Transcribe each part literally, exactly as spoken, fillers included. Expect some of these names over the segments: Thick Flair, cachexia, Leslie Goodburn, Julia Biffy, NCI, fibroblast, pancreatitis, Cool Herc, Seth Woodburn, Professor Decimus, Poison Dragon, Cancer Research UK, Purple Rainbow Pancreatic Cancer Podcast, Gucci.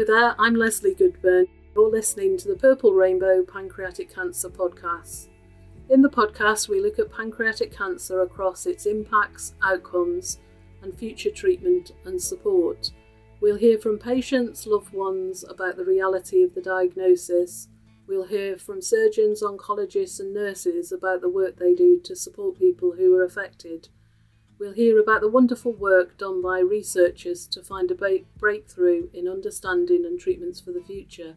Hello there, I'm Leslie Goodburn. You're listening to the Purple Rainbow Pancreatic Cancer Podcast. In the podcast, we look at pancreatic cancer across its impacts, outcomes, and future treatment and support. We'll hear from patients, loved ones about the reality of the diagnosis. We'll hear from surgeons, oncologists, and nurses about the work they do to support people who are affected. We'll hear about the wonderful work done by researchers to find a breakthrough in understanding and treatments for the future.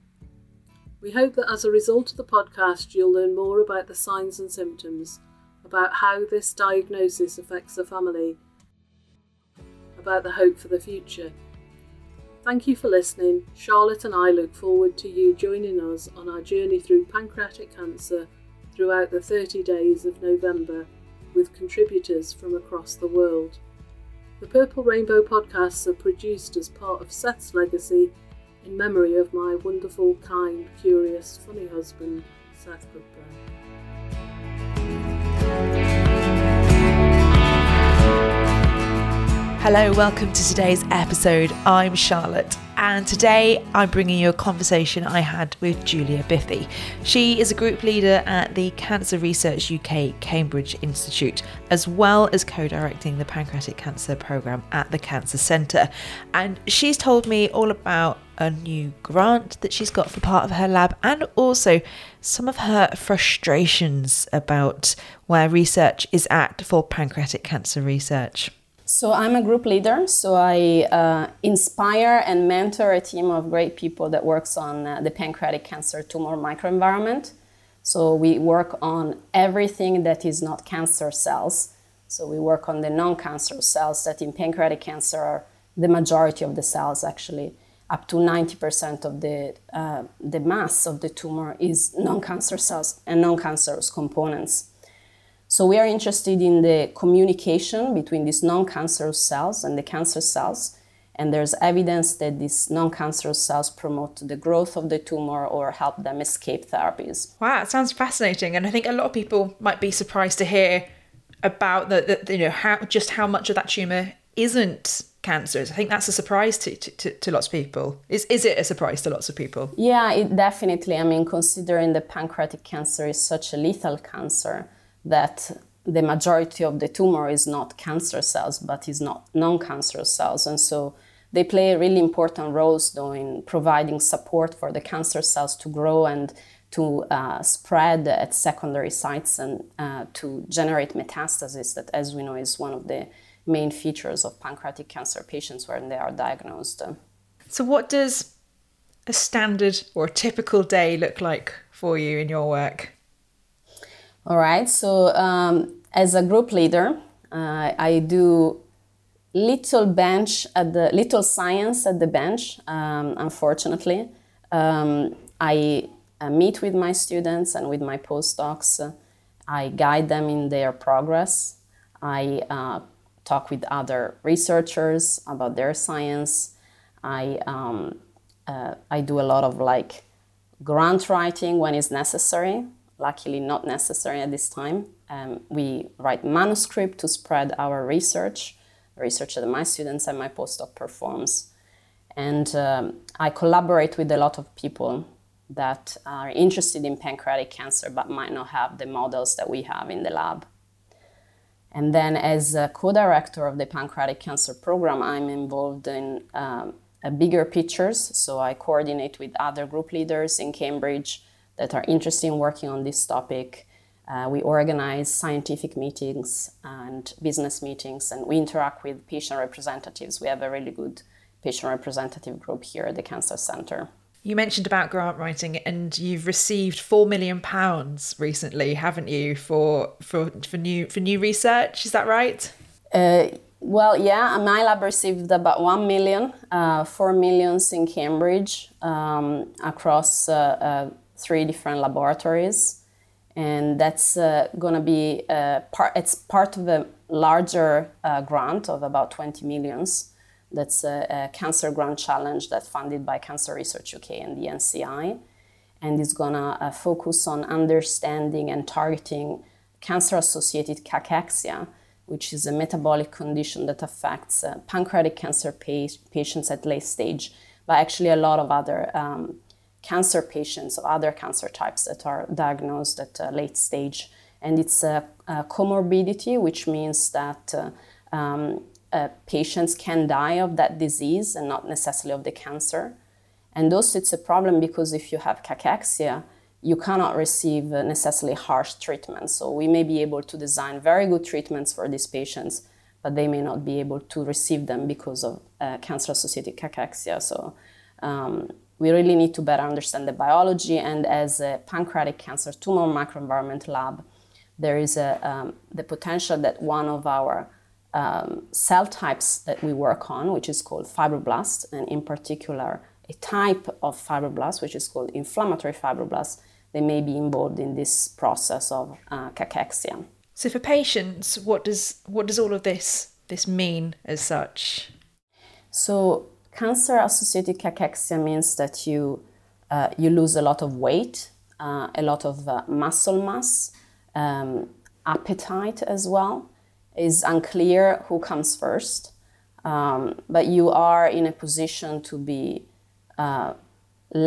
We hope that as a result of the podcast, you'll learn more about the signs and symptoms, about how this diagnosis affects the family, about the hope for the future. Thank you for listening. Charlotte and I look forward to you joining us on our journey through pancreatic cancer throughout the thirty days of November, with contributors from across the world. The Purple Rainbow podcasts are produced as part of Seth's legacy in memory of my wonderful, kind, curious, funny husband, Seth Woodburn. Hello, welcome to today's episode. I'm Charlotte, and today I'm bringing you a conversation I had with Julia Biffy. She is a group leader at the Cancer Research U K Cambridge Institute, as well as co-directing the pancreatic cancer programme at the Cancer Centre. And she's told me all about a new grant that she's got for part of her lab, and also some of her frustrations about where research is at for pancreatic cancer research. So I'm a group leader, so I uh, inspire and mentor a team of great people that works on uh, the pancreatic cancer tumor microenvironment. So we work on everything that is not cancer cells. So we work on the non-cancer cells that in pancreatic cancer are the majority of the cells, actually. Up to ninety percent of the, uh, the mass of the tumor is non-cancer cells and non-cancerous components. So we are interested in the communication between these non-cancerous cells and the cancer cells, and there's evidence that these non-cancerous cells promote the growth of the tumor or help them escape therapies. Wow, it sounds fascinating, and I think a lot of people might be surprised to hear about the, the you know how just how much of that tumor isn't cancerous. I think that's a surprise to, to, to lots of people. Is is it a surprise to lots of people? Yeah, it definitely. I mean, considering that pancreatic cancer is such a lethal cancer, that the majority of the tumor is not cancer cells, but is not non-cancerous cells. And so they play really important roles, though, in providing support for the cancer cells to grow and to uh, spread at secondary sites and uh, to generate metastasis that, as we know, is one of the main features of pancreatic cancer patients when they are diagnosed. So what does a standard or a typical day look like for you in your work? All right, so um, as a group leader, uh, I do little bench at the little science at the bench. Um, unfortunately, um, I uh, meet with my students and with my postdocs. I guide them in their progress. I uh, talk with other researchers about their science. I um, uh, I do a lot of like grant writing when it's necessary. Luckily not necessary at this time. Um, we write manuscript to spread our research, research that my students and my postdoc performs. And um, I collaborate with a lot of people that are interested in pancreatic cancer but might not have the models that we have in the lab. And then as a co-director of the pancreatic cancer program, I'm involved in um, bigger pictures. So I coordinate with other group leaders in Cambridge that are interested in working on this topic. Uh, we organize scientific meetings and business meetings, and we interact with patient representatives. We have a really good patient representative group here at the Cancer Centre. You mentioned about grant writing, and you've received four million pounds recently, haven't you, for for, for new for new research? Is that right? Uh, well, yeah, my lab received about one million, uh, four million in Cambridge um, across uh, uh, three different laboratories, and that's uh, going to be uh, part. It's part of a larger uh, grant of about twenty millions. That's a, a cancer grant challenge that's funded by Cancer Research U K and the N C I, and it's going to uh, focus on understanding and targeting cancer-associated cachexia, which is a metabolic condition that affects uh, pancreatic cancer pa- patients at late stage. but actually a lot of other um, cancer patients of other cancer types that are diagnosed at a late stage. And it's a, a comorbidity, which means that uh, um, uh, patients can die of that disease and not necessarily of the cancer. And also it's a problem because if you have cachexia, you cannot receive necessarily harsh treatments. So we may be able to design very good treatments for these patients, but they may not be able to receive them because of uh, cancer-associated cachexia. So um, we really need to better understand the biology. And as a pancreatic cancer tumor microenvironment lab, there is a, um, the potential that one of our um, cell types that we work on, which is called fibroblast, and in particular, a type of fibroblast, which is called inflammatory fibroblast, they may be involved in this process of uh, cachexia. So for patients, what does what does all of this this mean as such? So cancer-associated cachexia means that you uh, you lose a lot of weight, uh, a lot of uh, muscle mass, um, appetite as well. It's unclear who comes first, um, but you are in a position to be Uh,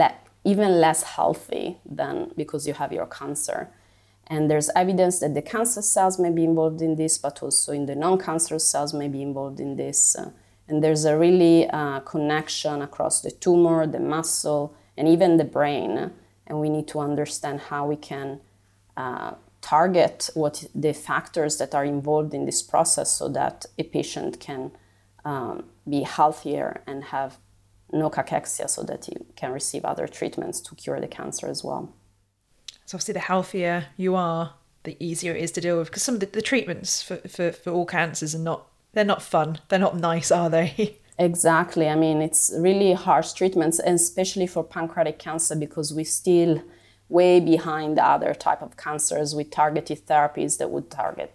le- even less healthy than because you have your cancer. And there's evidence that the cancer cells may be involved in this, but also in the non-cancerous cells may be involved in this. Uh, and there's a really uh, connection across the tumor, the muscle, and even the brain. And we need to understand how we can uh, target what the factors that are involved in this process so that a patient can um, be healthier and have no cachexia so that you can receive other treatments to cure the cancer as well. So obviously the healthier you are, the easier it is to deal with, because some of the, the treatments for, for, for all cancers are not, they're not fun, they're not nice, are they? Exactly. I mean, it's really harsh treatments, and especially for pancreatic cancer, because we're still way behind other type of cancers with targeted therapies that would target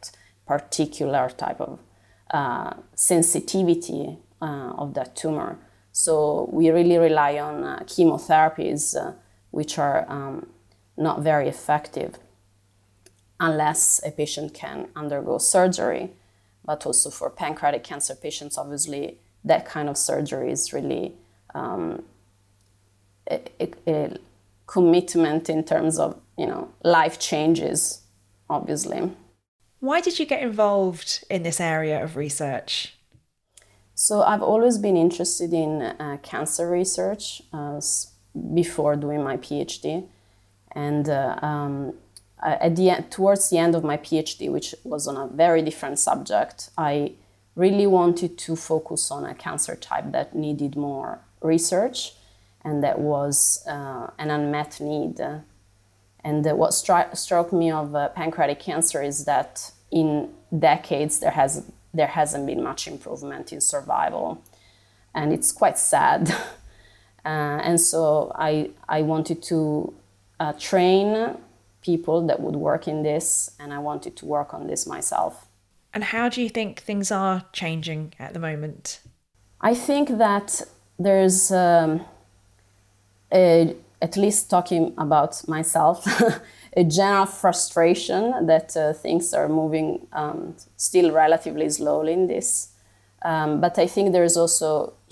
particular type of uh, sensitivity uh, of that tumor. So we really rely on uh, chemotherapies, uh, which are um, not very effective unless a patient can undergo surgery. But also for pancreatic cancer patients, obviously, that kind of surgery is really um, a, a commitment in terms of, you know, life changes, obviously. Why did you get involved in this area of research? So I've always been interested in uh, cancer research uh, before doing my PhD, and uh, um, at the end, towards the end of my PhD, which was on a very different subject, I really wanted to focus on a cancer type that needed more research, and that was uh, an unmet need. And uh, what stri- struck me of uh, pancreatic cancer is that in decades there has There hasn't been much improvement in survival, and it's quite sad. uh, and so I I wanted to uh, train people that would work in this, and I wanted to work on this myself. And how do you think things are changing at the moment? I think that there's um, a, at least talking about myself, a general frustration that uh, things are moving um, still relatively slowly in this. Um, but I think there's also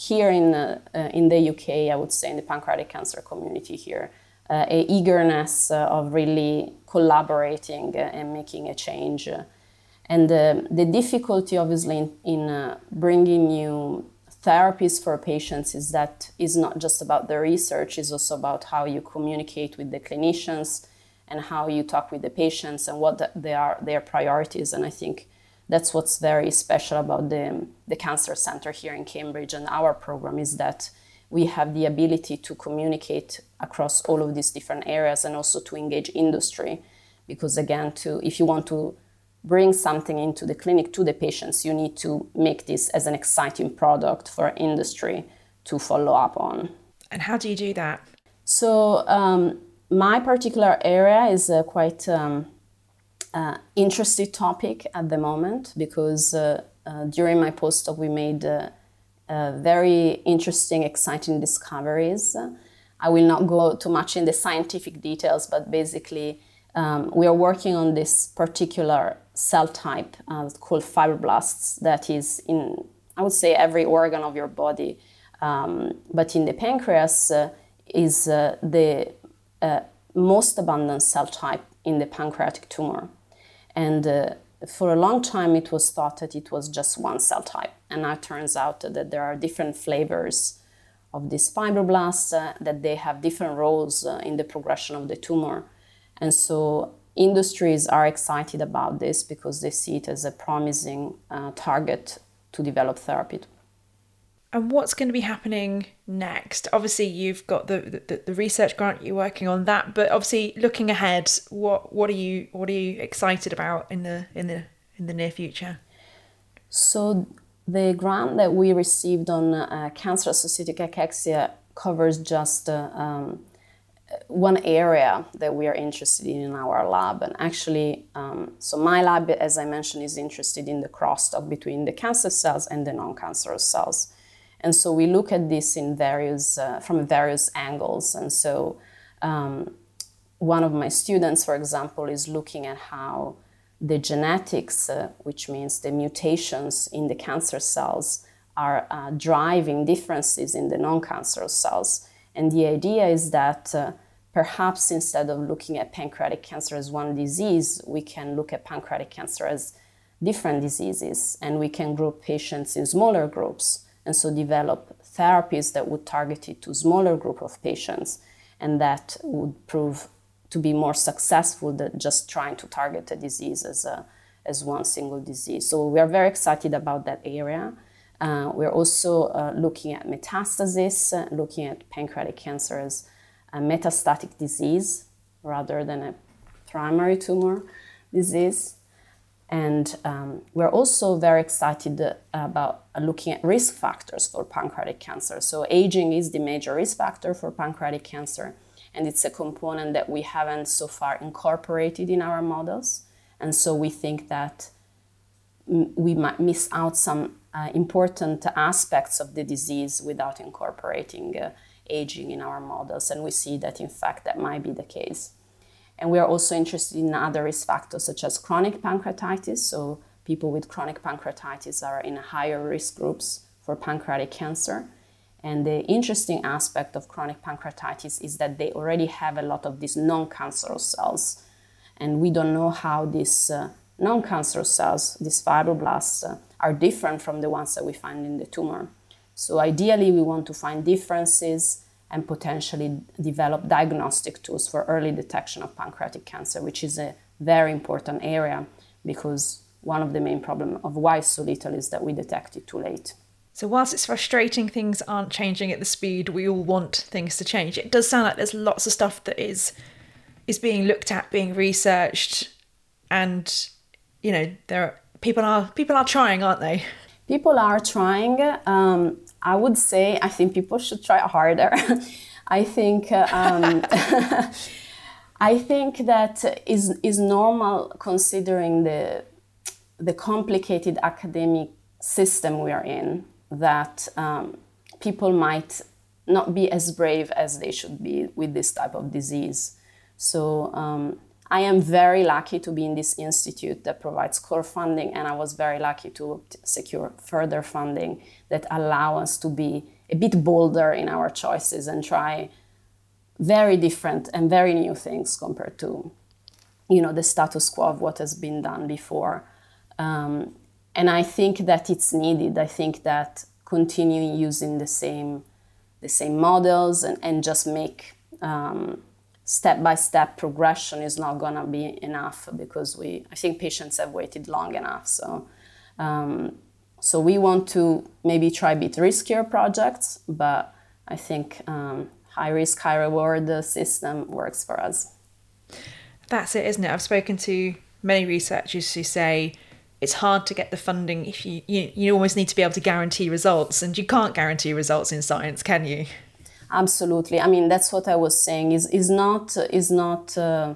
here in uh, uh, in the U K, I would say in the pancreatic cancer community here, uh, a eagerness uh, of really collaborating uh, and making a change. Uh, and uh, the difficulty obviously in, in uh, bringing new therapies for patients is that it's not just about the research, it's also about how you communicate with the clinicians and how you talk with the patients and what the, they are their priorities. And I think that's what's very special about the, the Cancer Centre here in Cambridge and our program, is that we have the ability to communicate across all of these different areas and also to engage industry. Because again, to if you want to bring something into the clinic to the patients, you need to make this as an exciting product for industry to follow up on. And how do you do that? So, um, my particular area is a quite um, uh, interesting topic at the moment, because uh, uh, during my postdoc we made uh, uh, very interesting, exciting discoveries. I will not go too much in the scientific details, but basically um, we are working on this particular cell type uh, called fibroblasts that is in, I would say, every organ of your body. Um, but in the pancreas uh, is uh, the uh, most abundant cell type in the pancreatic tumor. And uh, for a long time, it was thought that it was just one cell type. And now it turns out that there are different flavors of these fibroblasts, uh, that they have different roles uh, in the progression of the tumor. And so industries are excited about this because they see it as a promising uh, target to develop therapy. And what's going to be happening next? Obviously, you've got the, the, the research grant, you're working on that, but obviously looking ahead, what what are you what are you excited about in the in the in the near future? So the grant that we received on uh, cancer-associated cachexia covers just uh, um, one area that we are interested in in our lab. And actually, um, so my lab, as I mentioned, is interested in the crosstalk between the cancer cells and the non-cancerous cells. And so we look at this in various, uh, from various angles. And so um, one of my students, for example, is looking at how the genetics, uh, which means the mutations in the cancer cells, are uh, driving differences in the non-cancerous cells. And the idea is that uh, perhaps instead of looking at pancreatic cancer as one disease, we can look at pancreatic cancer as different diseases, and we can group patients in smaller groups, and so develop therapies that would target it to smaller group of patients, and that would prove to be more successful than just trying to target a disease as a as one single disease. So we are very excited about that area. Uh, we're also uh, looking at metastasis, uh, looking at pancreatic cancer as a metastatic disease rather than a primary tumor disease. And um, we're also very excited about looking at risk factors for pancreatic cancer. So aging is the major risk factor for pancreatic cancer, and it's a component that we haven't so far incorporated in our models. And so we think that m- we might miss out some uh, important aspects of the disease without incorporating uh, aging in our models. And we see that, in fact, that might be the case. And we are also interested in other risk factors such as chronic pancreatitis. So people with chronic pancreatitis are in higher risk groups for pancreatic cancer. And the interesting aspect of chronic pancreatitis is that they already have a lot of these non-cancerous cells. And we don't know how these uh, non-cancerous cells, these fibroblasts, uh, are different from the ones that we find in the tumor. So ideally, we want to find differences and potentially develop diagnostic tools for early detection of pancreatic cancer, which is a very important area because one of the main problems of why so little is that we detect it too late. So whilst it's frustrating things aren't changing at the speed we all want things to change, it does sound like there's lots of stuff that is is being looked at, being researched, and you know there are, people are people are trying, aren't they? People are trying. Um, I would say I think people should try harder. I think um, I think that is is normal considering the the complicated academic system we are in, that um, people might not be as brave as they should be with this type of disease. So um, I am very lucky to be in this institute that provides core funding, and I was very lucky to secure further funding that allow us to be a bit bolder in our choices and try very different and very new things compared to, you know, the status quo of what has been done before. Um, and I think that it's needed. I think that continuing using the same the same models and, and just make um, step-by-step progression is not going to be enough because we, I think patients have waited long enough. So um, so we want to maybe try a bit riskier projects, but I think um, high-risk, high-reward system works for us. That's it, isn't it? I've spoken to many researchers who say it's hard to get the funding if you, you, you almost need to be able to guarantee results, and you can't guarantee results in science, can you? Absolutely. I mean, that's what I was saying. Is is not is not uh,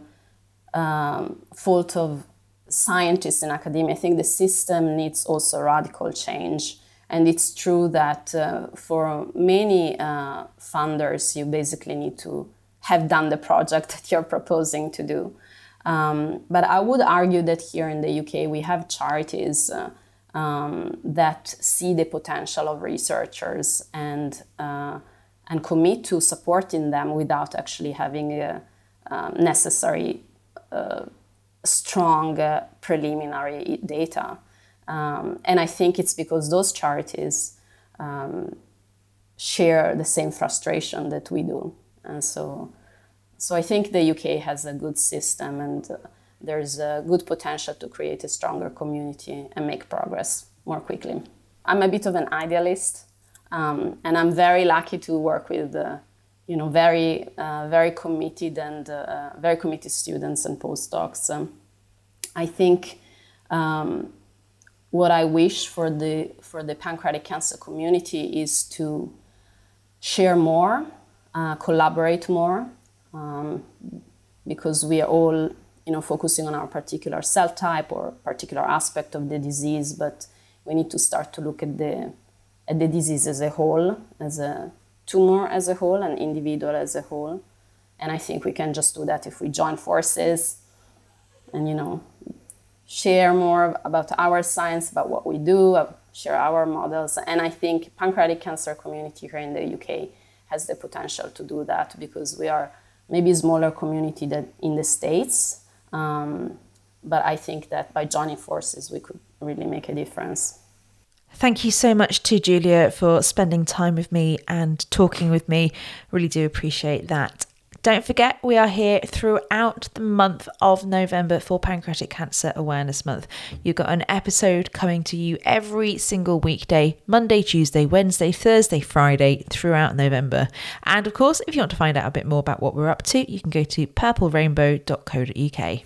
um, fault of scientists in academia. I think the system needs also radical change, and it's true that uh, for many uh, funders, you basically need to have done the project that you're proposing to do. Um, but I would argue that here in the U K, we have charities uh, um, that see the potential of researchers and uh, and commit to supporting them without actually having a, um, necessary uh, strong uh, preliminary data. Um, and I think it's because those charities um, share the same frustration that we do. And so so I think the U K has a good system, and uh, there's a good potential to create a stronger community and make progress more quickly. I'm a bit of an idealist, um, and I'm very lucky to work with uh, you know, very, uh, very committed and uh, very committed students and postdocs. Um, I think um, what I wish for the for the pancreatic cancer community is to share more, uh, collaborate more, um, because we are all, you know, focusing on our particular cell type or particular aspect of the disease, but we need to start to look at the at the disease as a whole, as a tumor as a whole, an individual as a whole. And I think we can just do that if we join forces and, you know, share more about our science, about what we do, share our models. And I think pancreatic cancer community here in the U K has the potential to do that, because we are maybe a smaller community than in the States. Um, but I think that by joining forces, we could really make a difference. Thank you so much to Julia for spending time with me and talking with me. Really do appreciate that. Don't forget, we are here throughout the month of November for Pancreatic Cancer Awareness Month. You've got an episode coming to you every single weekday, Monday, Tuesday, Wednesday, Thursday, Friday, throughout November. And of course, if you want to find out a bit more about what we're up to, you can go to purple rainbow dot co dot U K.